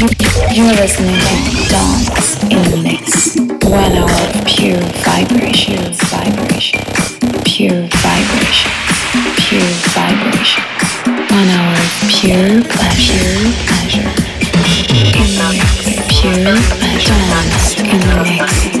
You're listening to Dance in the Mix. 1 hour of pure vibrations, pure vibrations, pure vibrations. 1 hour of pure pleasure. In the mix, pure dance in the mix.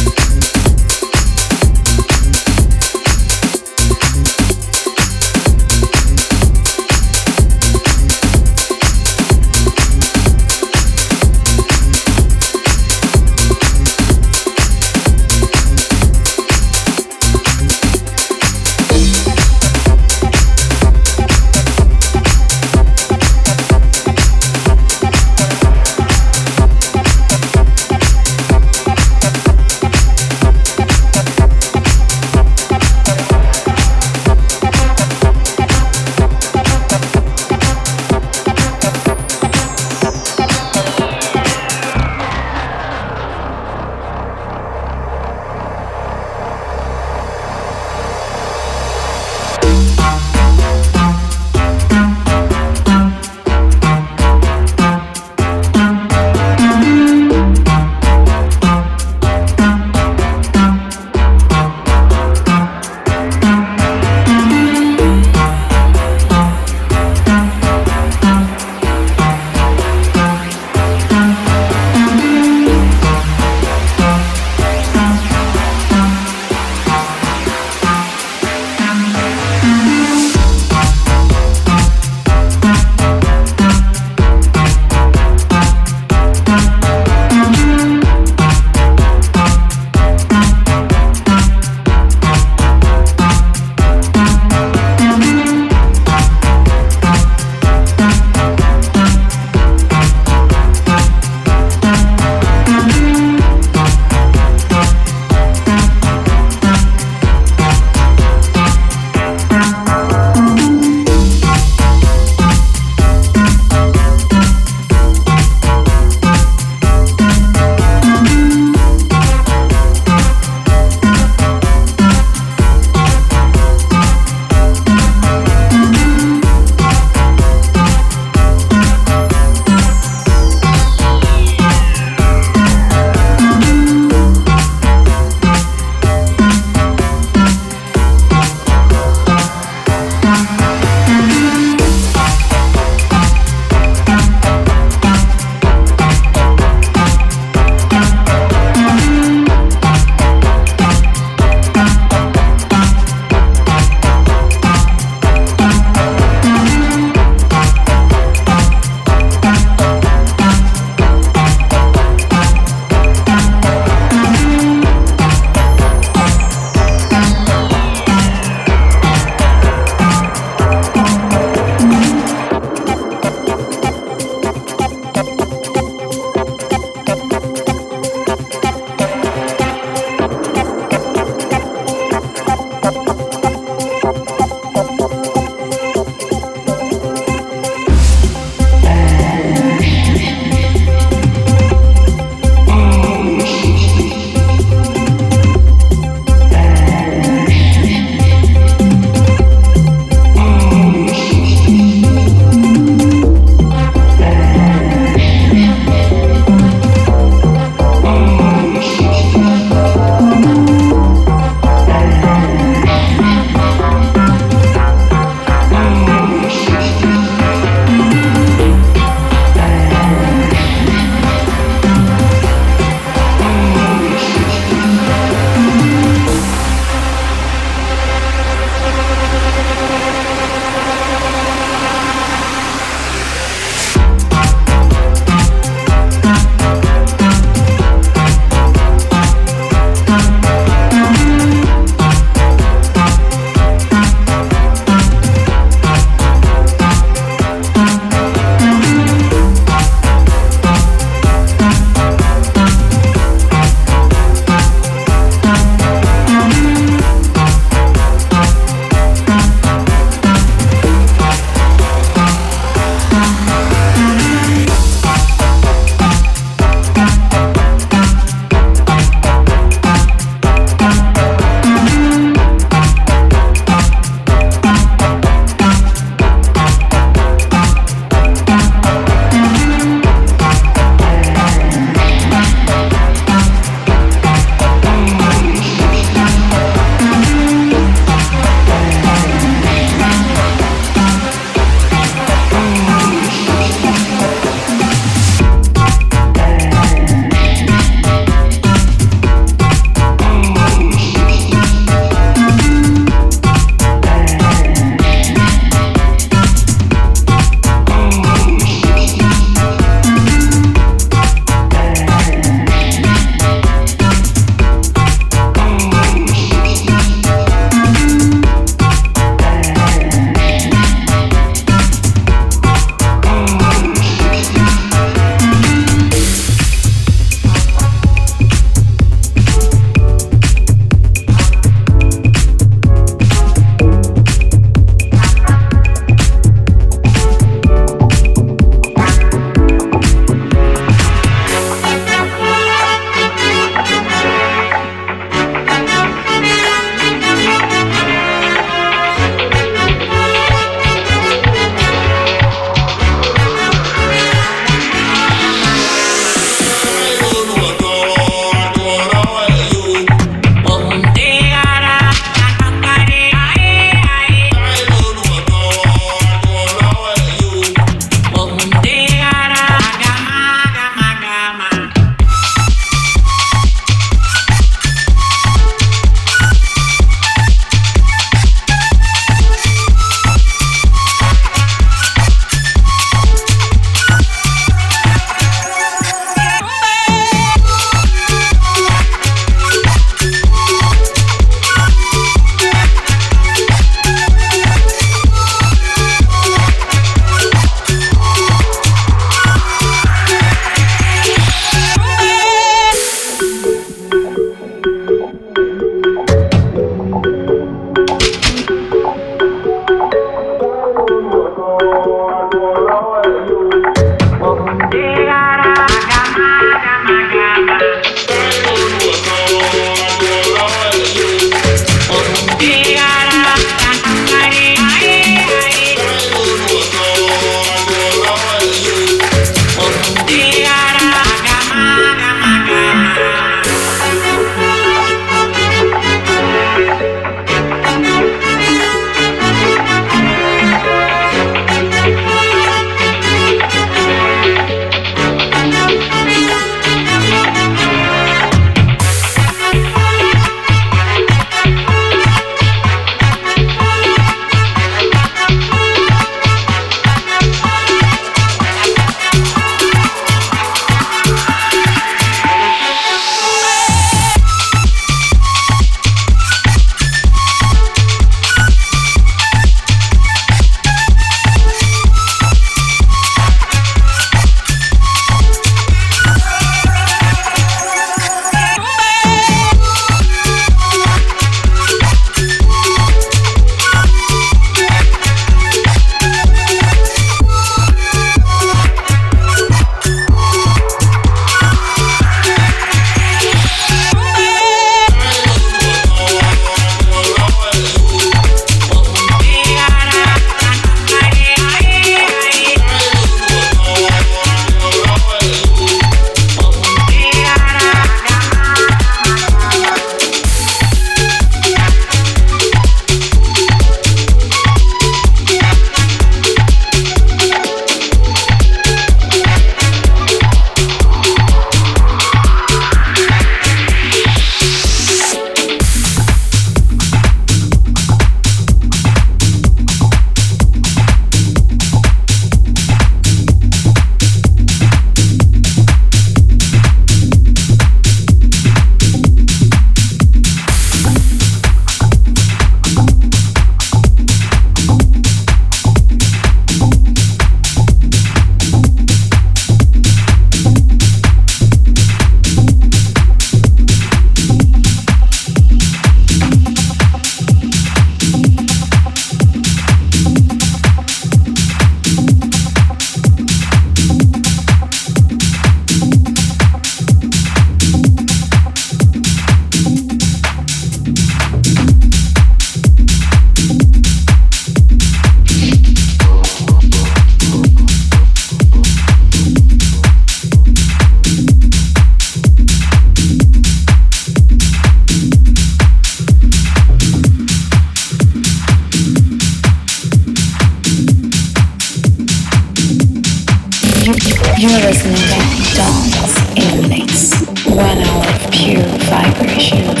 You're listening to Dance in the Mix. 1 hour of pure vibrations,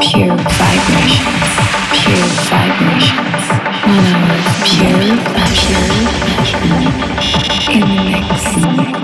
pure vibrations, pure vibrations. 1 hour of pure passion in the mix.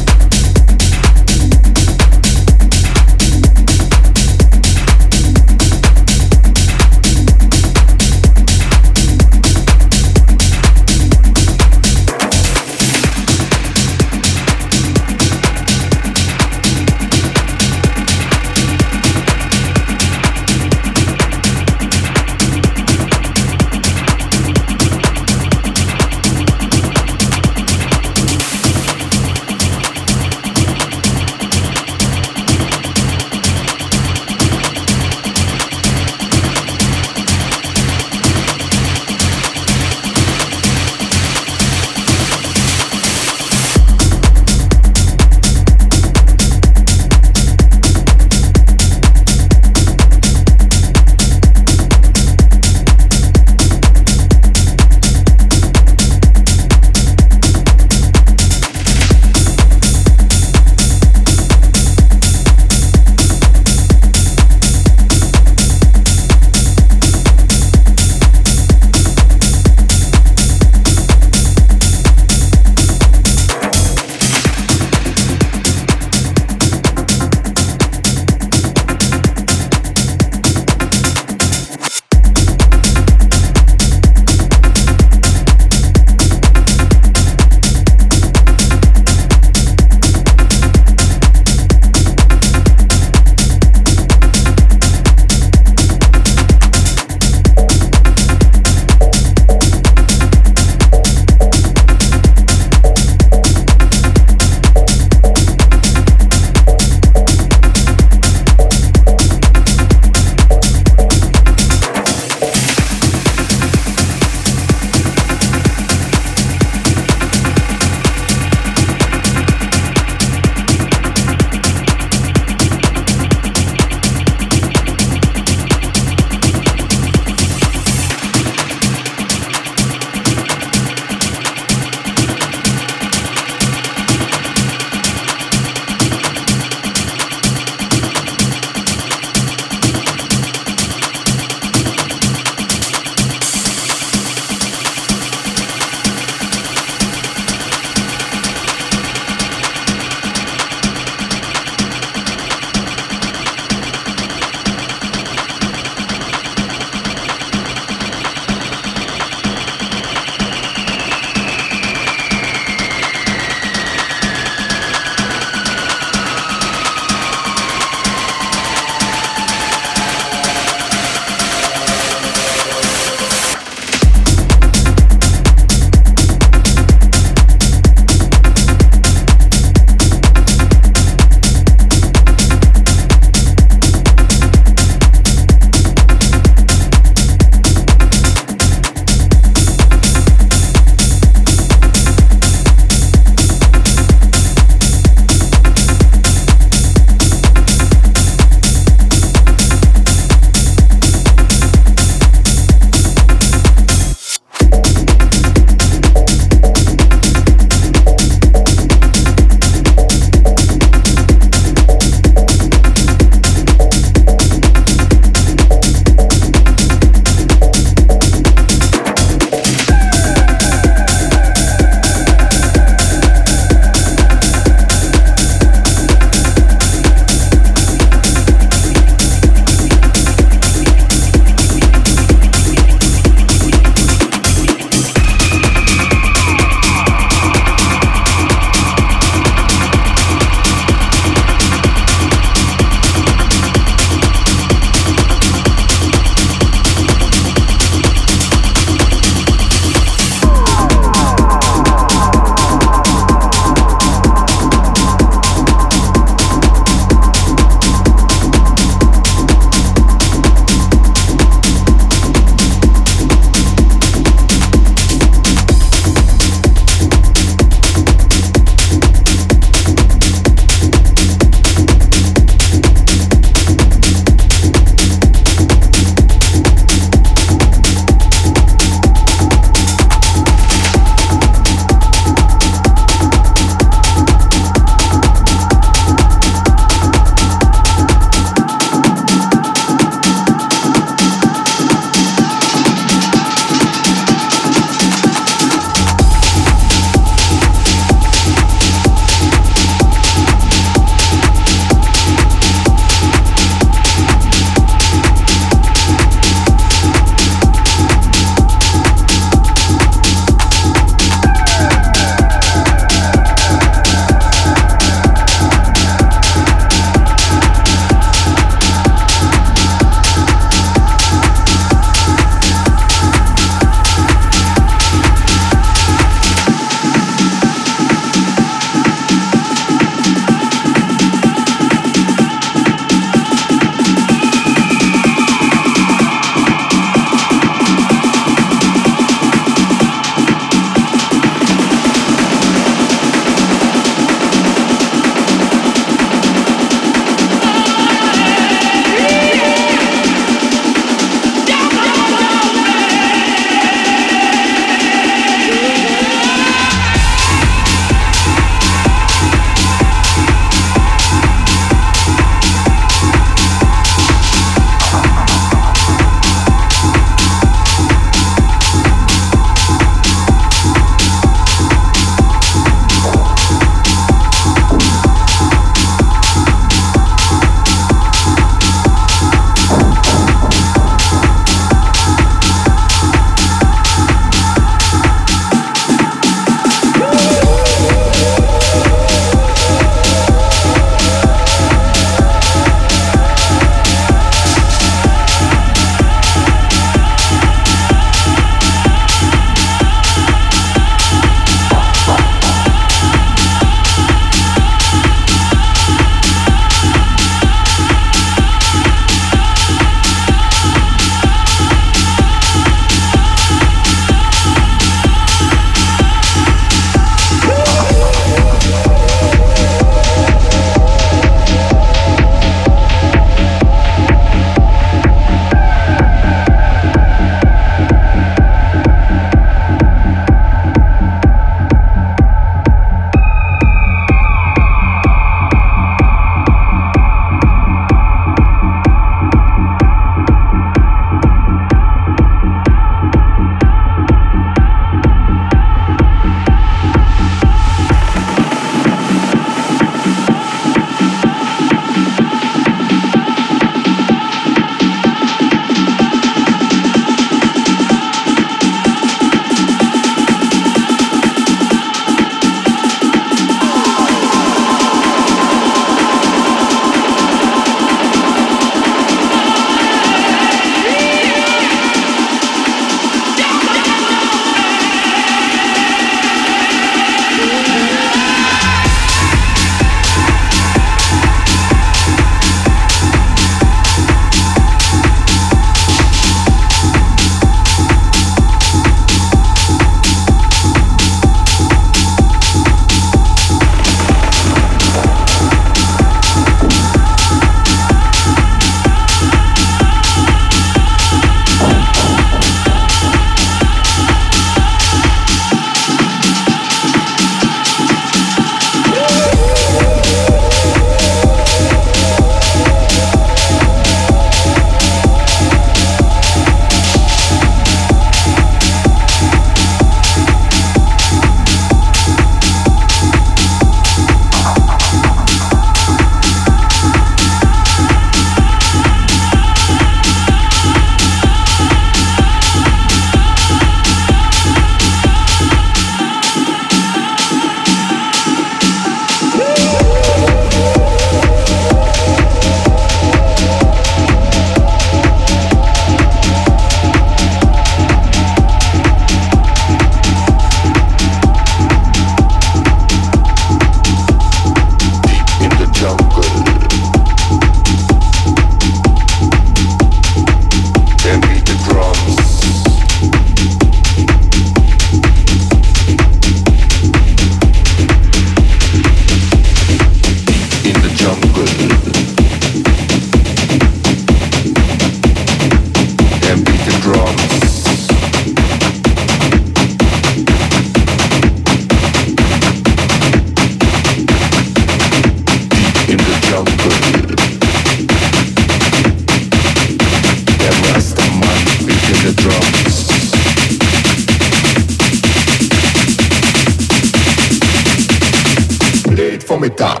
made for me top.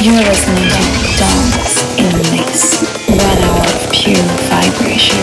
You're listening to Dance in the Mix. 1 hour of pure vibration.